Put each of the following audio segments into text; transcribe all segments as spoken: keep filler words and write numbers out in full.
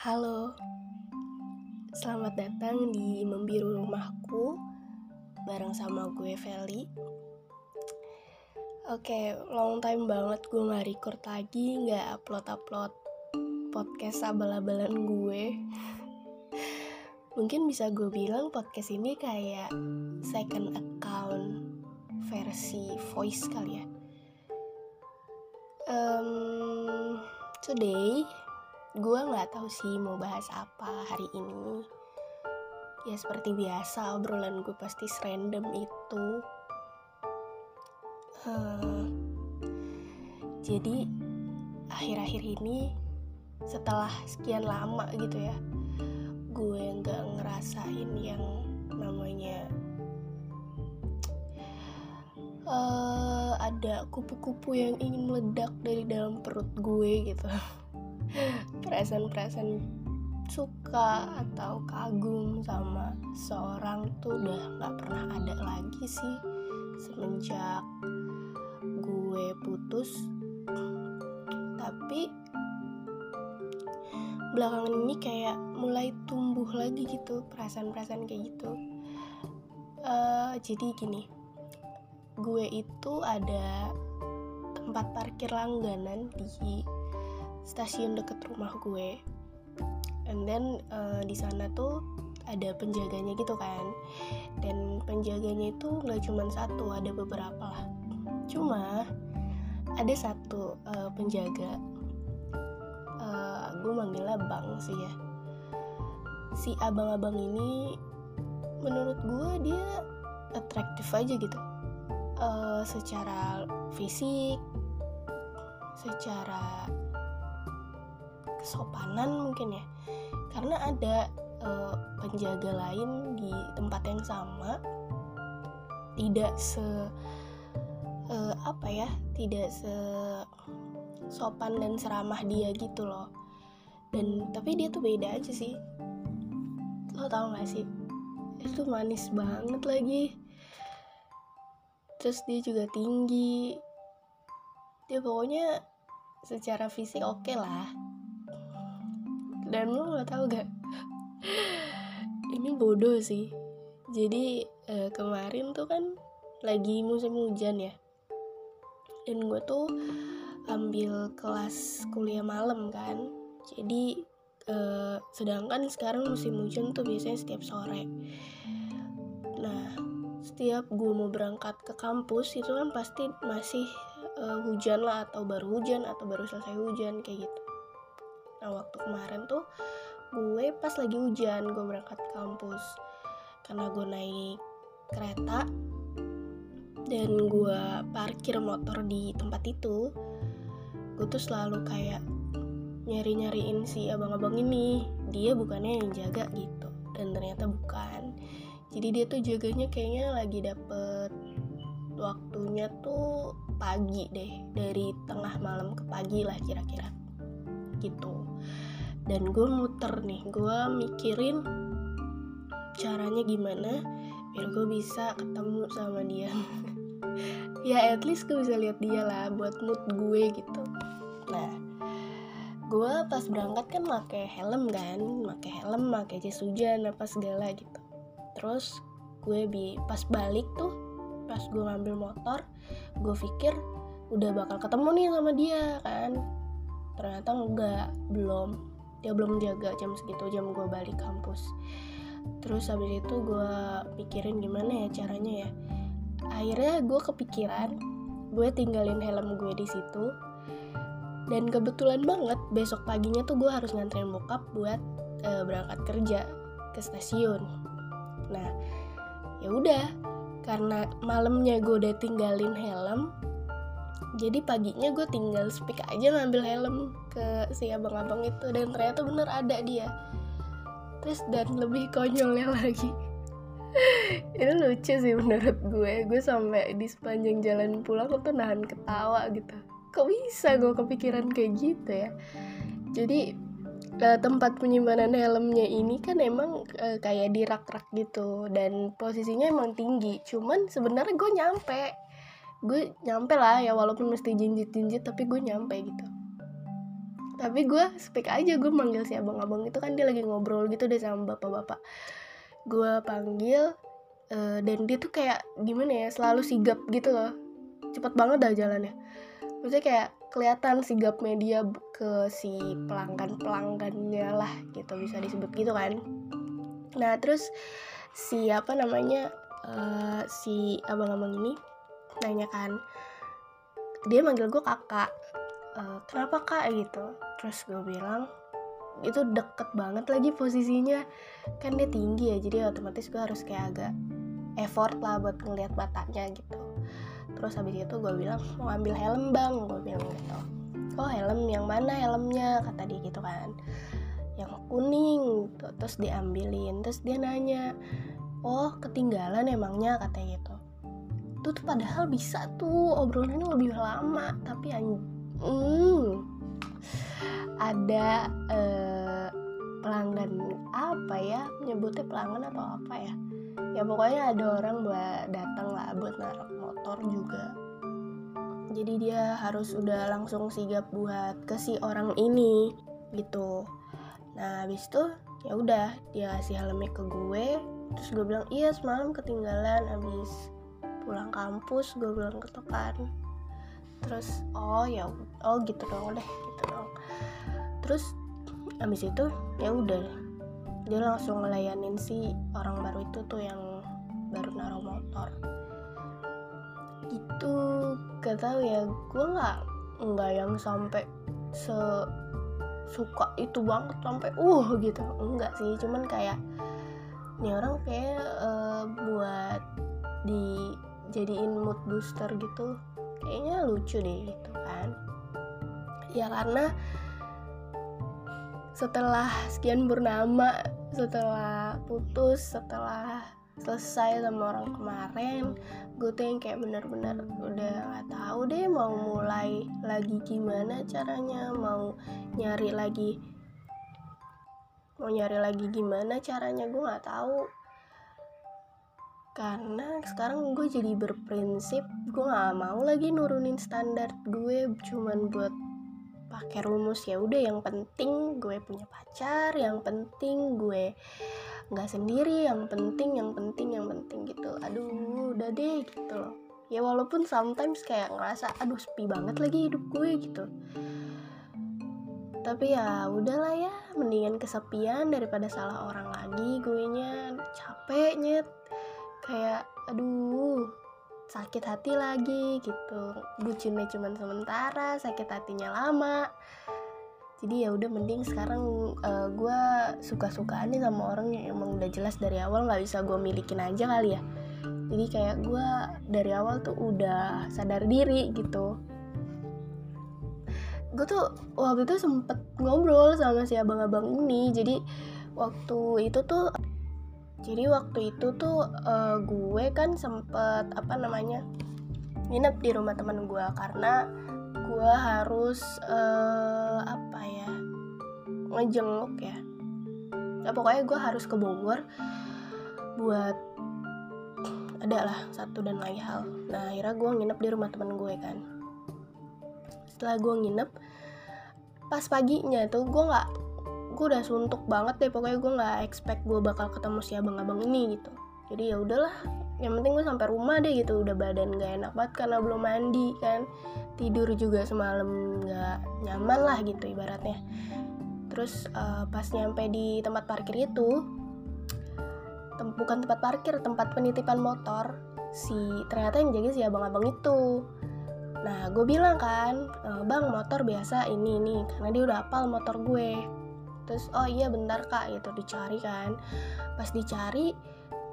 Halo, selamat datang di Membiru Rumahku bareng sama gue Feli. Oke, long time banget gue gak record lagi, gak upload-upload podcast abal-abalan gue. Mungkin bisa gue bilang podcast ini kayak second account versi voice kali ya. um, Today gue nggak tahu sih mau bahas apa hari ini. Ya seperti biasa, obrolan gue pasti serandom itu. Hmm, jadi akhir-akhir ini, setelah sekian lama gitu ya, gue nggak ngerasain yang namanya uh, ada kupu-kupu yang ingin meledak dari dalam perut gue gitu. Perasaan-perasaan suka atau kagum sama seorang tuh udah gak pernah ada lagi sih semenjak gue putus. Tapi belakangan ini kayak mulai tumbuh lagi gitu perasaan-perasaan kayak gitu. Uh, jadi gini, gue itu ada tempat parkir langganan di stasiun deket rumah gue, and then uh, di sana tuh ada penjaganya gitu kan, dan penjaganya itu nggak cuma satu, ada beberapa lah. Cuma ada satu uh, penjaga, uh, gue manggilnya Bang sih ya. Si abang-abang ini menurut gue dia atraktif aja gitu, uh, secara fisik, secara kesopanan mungkin ya, karena ada e, penjaga lain di tempat yang sama, tidak se e, apa ya, tidak se sopan dan seramah dia gitu loh. Dan tapi dia tuh beda aja sih, lo tau gak sih, itu manis banget lagi, terus dia juga tinggi, dia pokoknya secara fisik oke okay lah. Dan lo gak tau gak, ini bodoh sih. Jadi eh, kemarin tuh kan lagi musim hujan ya, dan gue tuh ambil kelas kuliah malam kan. Jadi eh, sedangkan sekarang musim hujan tuh biasanya setiap sore. Nah setiap gue mau berangkat ke kampus itu kan pasti masih eh, hujan lah, atau baru hujan, atau baru selesai hujan kayak gitu. Nah waktu kemarin tuh gue pas lagi hujan gue berangkat kampus, karena gue naik kereta dan gue parkir motor di tempat itu. Gue tuh selalu kayak nyari-nyariin si abang-abang ini, dia bukannya yang jaga gitu, dan ternyata bukan. Jadi dia tuh jaganya kayaknya lagi dapet waktunya tuh pagi deh, dari tengah malam ke pagi lah kira-kira gitu. Dan gue muter nih, gue mikirin caranya gimana biar gue bisa ketemu sama dia. Ya at least gue bisa lihat dia lah buat mood gue gitu. Nah gue pas berangkat kan pakai helm kan, pakai helm, pakai jas hujan apa segala gitu. Terus gue bi pas balik tuh, pas gue ngambil motor, gue pikir udah bakal ketemu nih sama dia kan. Ternyata enggak, belum, dia belum jaga jam segitu, jam gue balik kampus. Terus habis itu gue pikirin gimana ya caranya ya. Akhirnya gue kepikiran, gue tinggalin helm gue di situ. Dan kebetulan banget besok paginya tuh gue harus nganterin bokap buat e, berangkat kerja ke stasiun. Nah ya udah, karena malamnya gue udah tinggalin helm, jadi paginya gue tinggal speak aja ngambil helm ke si abang-abang itu, dan ternyata bener ada dia. Terus dan lebih konyolnya lagi, itu lucu sih menurut gue. Gue sampai di sepanjang jalan pulang tuh nahan ketawa gitu. Kok bisa gue kepikiran kayak gitu ya? Jadi tempat penyimpanan helmnya ini kan emang kayak di rak-rak gitu, dan posisinya emang tinggi. Cuman sebenarnya gue nyampe. Gue nyampe lah ya, walaupun mesti jinjit-jinjit, tapi gue nyampe gitu. tapi gue speak aja, gue manggil si abang-abang itu kan, dia lagi ngobrol gitu deh sama bapak-bapak. Gue panggil, uh, dan dia tuh kayak gimana ya, selalu sigap gitu loh, cepet banget dah jalannya. Maksudnya kayak kelihatan sigapnya dia ke si pelanggan-pelanggannya lah gitu, bisa disebut gitu kan. Nah terus si apa namanya, uh, si abang-abang ini nanya kan, dia manggil gue kakak, e, kenapa kak gitu. Terus gue bilang, itu deket banget lagi posisinya, kan dia tinggi ya, jadi otomatis gue harus kayak agak effort lah buat ngeliat batanya gitu. Terus habis itu gue bilang, mau ambil helm bang, gue bilang gitu. Oh helm yang mana helmnya, kata dia gitu kan, yang kuning gitu. Terus diambilin, terus dia nanya, oh ketinggalan emangnya, katanya gitu. Itu tuh padahal bisa tuh obrolannya lebih lama, tapi anj- hmm, ada eh, pelanggan, apa ya menyebutnya, pelanggan atau apa ya, ya pokoknya ada orang buat datang lah buat naruh motor juga. Jadi dia harus udah langsung sigap buat ke si orang ini gitu. Nah habis itu ya udah dia kasih helmnya ke gue, terus gue bilang iya semalam ketinggalan abis pulang kampus, gue bilang gitu kan. Terus oh ya oh gitu dong deh gitu dong. Terus abis itu ya udah dia langsung ngelayanin si orang baru itu tuh yang baru naruh motor gitu. Gak tau ya, gue nggak nggak yang sampai se suka itu banget sampai uh gitu, enggak sih. Cuman kayak ini orang kayak uh, buat di jadiin mood booster gitu, kayaknya lucu deh gitu kan. Ya karena setelah sekian purnama, setelah putus, setelah selesai sama orang kemarin, gue tuh yang kayak benar-benar udah nggak tahu deh mau mulai lagi gimana caranya, mau nyari lagi, mau nyari lagi gimana caranya, gue nggak tahu. Karena sekarang gue jadi berprinsip, gue nggak mau lagi nurunin standar gue cuman buat pakai rumus ya udah yang penting gue punya pacar, yang penting gue nggak sendiri, yang penting yang penting yang penting gitu. Aduh udah deh gitu loh ya, walaupun sometimes kayak ngerasa aduh sepi banget lagi hidup gue gitu, tapi ya udahlah ya, mendingan kesepian daripada salah orang lagi. Gue nya capek nyet, kayak aduh sakit hati lagi gitu, bucinnya cuman sementara, sakit hatinya lama. Jadi ya udah mending sekarang uh, gue suka-sukaan nih sama orang yang emang udah jelas dari awal nggak bisa gue milikin aja kali ya. Jadi kayak gue dari awal tuh udah sadar diri gitu. Gue tuh waktu itu sempet ngobrol sama si abang-abang ini, jadi waktu itu tuh Jadi waktu itu tuh uh, gue kan sempet apa namanya nginep di rumah teman gue karena gue harus uh, apa ya ngejenguk ya. Nah, pokoknya gue harus ke Bogor buat ada lah satu dan lain hal. Nah akhirnya gue nginep di rumah teman gue kan. Setelah gue nginep, pas paginya tuh gue nggak gue udah suntuk banget deh, pokoknya gue nggak expect gue bakal ketemu si abang-abang ini gitu. Jadi ya udahlah, yang penting gue sampai rumah deh gitu. Udah badan nggak enak banget karena belum mandi kan, tidur juga semalam nggak nyaman lah gitu ibaratnya. Terus uh, pas nyampe di tempat parkir itu, tem- bukan tempat parkir, tempat penitipan motor, si ternyata yang jaga si abang-abang itu. Nah gue bilang kan, e, bang motor biasa ini ini, karena dia udah hafal motor gue. Terus oh iya bentar kak gitu, dicari kan. Pas dicari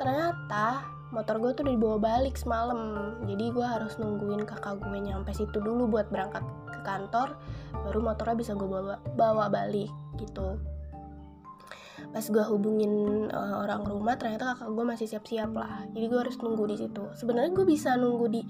ternyata motor gue tuh udah dibawa balik semalam. Jadi gue harus nungguin kakak gue nyampe situ dulu buat berangkat ke kantor, baru motornya bisa gue bawa, bawa balik gitu. Pas gue hubungin uh, orang rumah, ternyata kakak gue masih siap-siap lah. Jadi gue harus nunggu di situ. Sebenarnya gue bisa nunggu di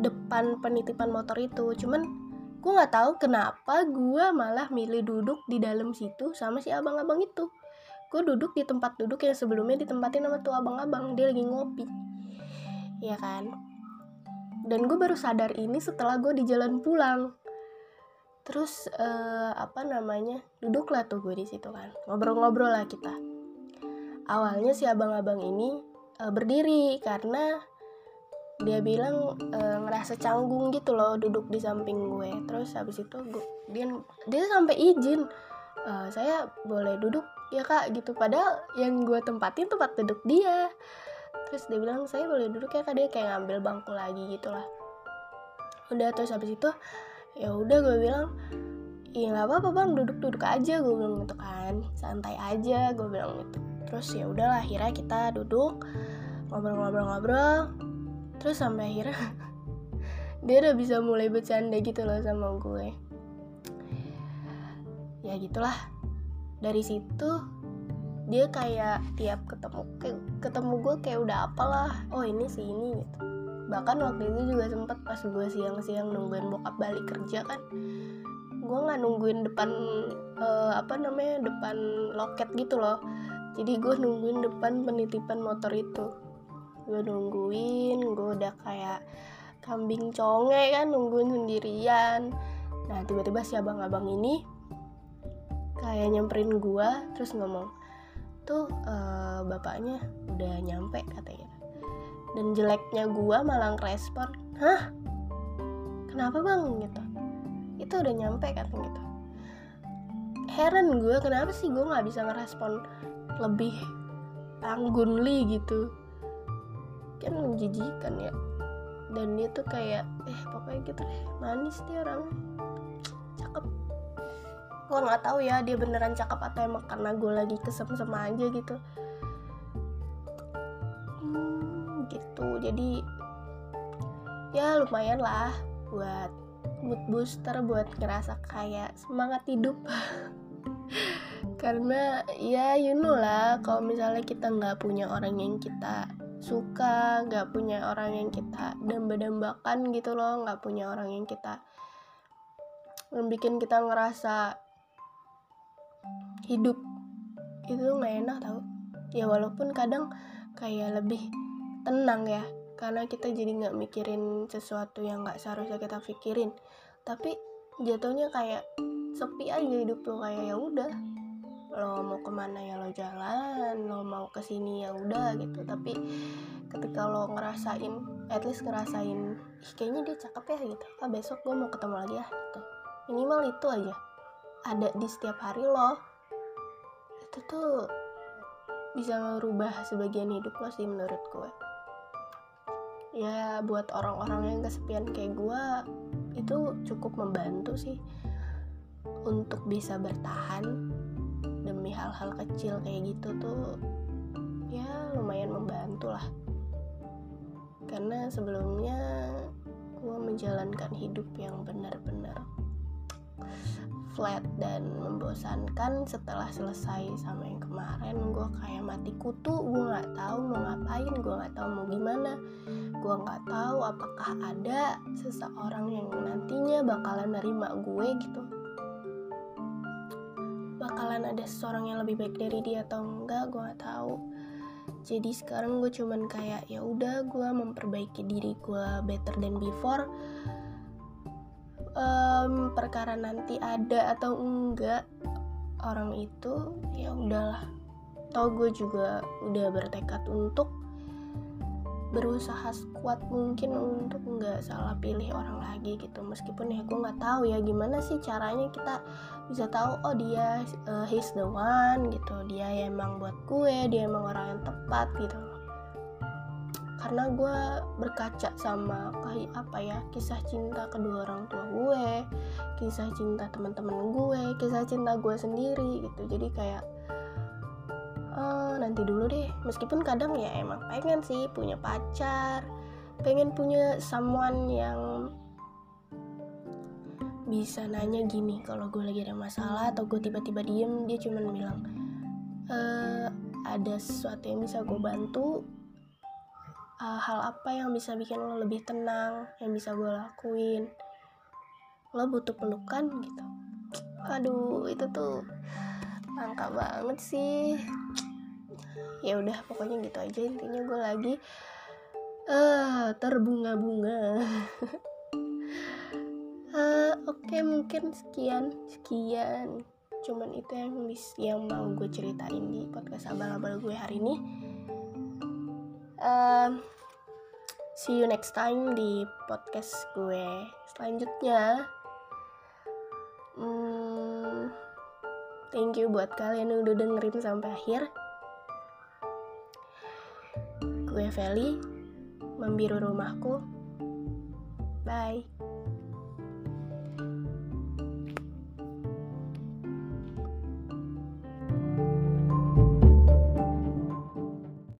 depan penitipan motor itu, cuman gue nggak tahu kenapa gue malah milih duduk di dalam situ sama si abang-abang itu. Gue duduk di tempat duduk yang sebelumnya ditempatin sama tuh abang-abang, dia lagi ngopi, ya kan. Dan gue baru sadar ini setelah gue di jalan pulang. Terus eh, apa namanya, duduklah tuh gue di situ kan, ngobrol-ngobrol lah kita. Awalnya si abang-abang ini eh, berdiri karena dia bilang e, ngerasa canggung gitu loh duduk di samping gue. Terus habis itu gue, dia dia sampai izin, e, saya boleh duduk ya kak gitu, padahal yang gue tempatin tempat duduk dia. Terus dia bilang saya boleh duduk ya kak, dia kayak ngambil bangku lagi gitu lah. Udah terus habis itu ya udah gue bilang ya nggak apa-apa bang, duduk-duduk aja gue bilang gitu kan, santai aja gue bilang gitu. Terus ya udahlah akhirnya kita duduk ngobrol-ngobrol-ngobrol. Terus sampai akhirnya dia udah bisa mulai bercanda gitu loh sama gue. Ya gitulah, dari situ dia kayak tiap ketemu ketemu gue kayak udah apalah, oh ini sih ini gitu. Bahkan waktu itu juga sempet pas gue siang-siang nungguin bokap balik kerja kan, gue nggak nungguin depan eh, apa namanya depan loket gitu loh, jadi gue nungguin depan penitipan motor itu. Gue nungguin, gue udah kayak kambing conge kan, nungguin sendirian. Nah tiba-tiba si abang-abang ini kayak nyamperin gue, terus ngomong tuh uh, bapaknya udah nyampe katanya. Dan jeleknya gue malah ngerespon, hah? Kenapa bang? Gitu. Itu udah nyampe katanya gitu. Heran gue, kenapa sih gue gak bisa ngerespon lebih anggunli gitu, kan menjijikan ya. Dan dia tuh kayak eh pokoknya gitu deh, manis dia orangnya, cakep. Gue nggak tahu ya dia beneran cakep atau emang karena gue lagi kesem-sema aja gitu. Hmm, gitu jadi ya lumayan lah buat mood booster, buat ngerasa kayak semangat hidup. Karena ya you know lah kalau misalnya kita nggak punya orang yang kita suka, gak punya orang yang kita damba-dambakan gitu loh, gak punya orang yang kita yang bikin kita ngerasa hidup itu gak enak tau ya. Walaupun kadang kayak lebih tenang ya, karena kita jadi gak mikirin sesuatu yang gak seharusnya kita pikirin, tapi jatuhnya kayak sepi aja hidup lo, kayak ya udah lo mau kemana ya lo jalan, lo mau kesini ya udah gitu. Tapi ketika lo ngerasain, at least ngerasain ih kayaknya dia cakep ya gitu, ah besok gue mau ketemu lagi ya gitu, minimal itu aja ada di setiap hari lo, itu tuh bisa ngerubah sebagian hidup lo sih menurut gue. Ya buat orang-orang yang kesepian kayak gue itu cukup membantu sih untuk bisa bertahan demi hal-hal kecil kayak gitu tuh ya lumayan membantu lah. Karena sebelumnya gue menjalankan hidup yang benar-benar flat dan membosankan. Setelah selesai sama yang kemarin gue kayak mati kutu, gue nggak tahu mau ngapain, gue nggak tahu mau gimana, gue nggak tahu apakah ada seseorang yang nantinya bakalan nerima gue gitu, bakalan ada seseorang yang lebih baik dari dia atau enggak, gue nggak tahu. Jadi sekarang gue cuman kayak ya udah gue memperbaiki diri gue better than before. Um, perkara nanti ada atau enggak orang itu ya udahlah. Toh gue juga udah bertekad untuk berusaha sekuat mungkin untuk nggak salah pilih orang lagi gitu. Meskipun ya gue nggak tahu ya gimana sih caranya kita bisa tahu oh dia uh, he's the one gitu, dia ya emang buat gue, dia emang orang yang tepat gitu. Karena gue berkaca sama kayak apa ya kisah cinta kedua orang tua gue, kisah cinta teman-teman gue, kisah cinta gue sendiri gitu. Jadi kayak Uh, nanti dulu deh, meskipun kadang ya emang pengen sih punya pacar, pengen punya someone yang bisa nanya gini kalau gue lagi ada masalah atau gue tiba-tiba diem dia cuman bilang e, ada sesuatu yang bisa gue bantu, uh, hal apa yang bisa bikin lo lebih tenang yang bisa gue lakuin, lo butuh pelukan gitu. Aduh itu tuh langka banget sih. Ya udah pokoknya gitu aja, intinya gue lagi uh, terbunga-bunga. uh, Oke, mungkin sekian sekian cuman itu yang yang mau gue ceritain di podcast abal-abal gue hari ini. Um, see you next time di podcast gue selanjutnya. Hmm, thank you buat kalian yang udah dengerin sampai akhir. Gue Feli, membiru rumahku. Bye.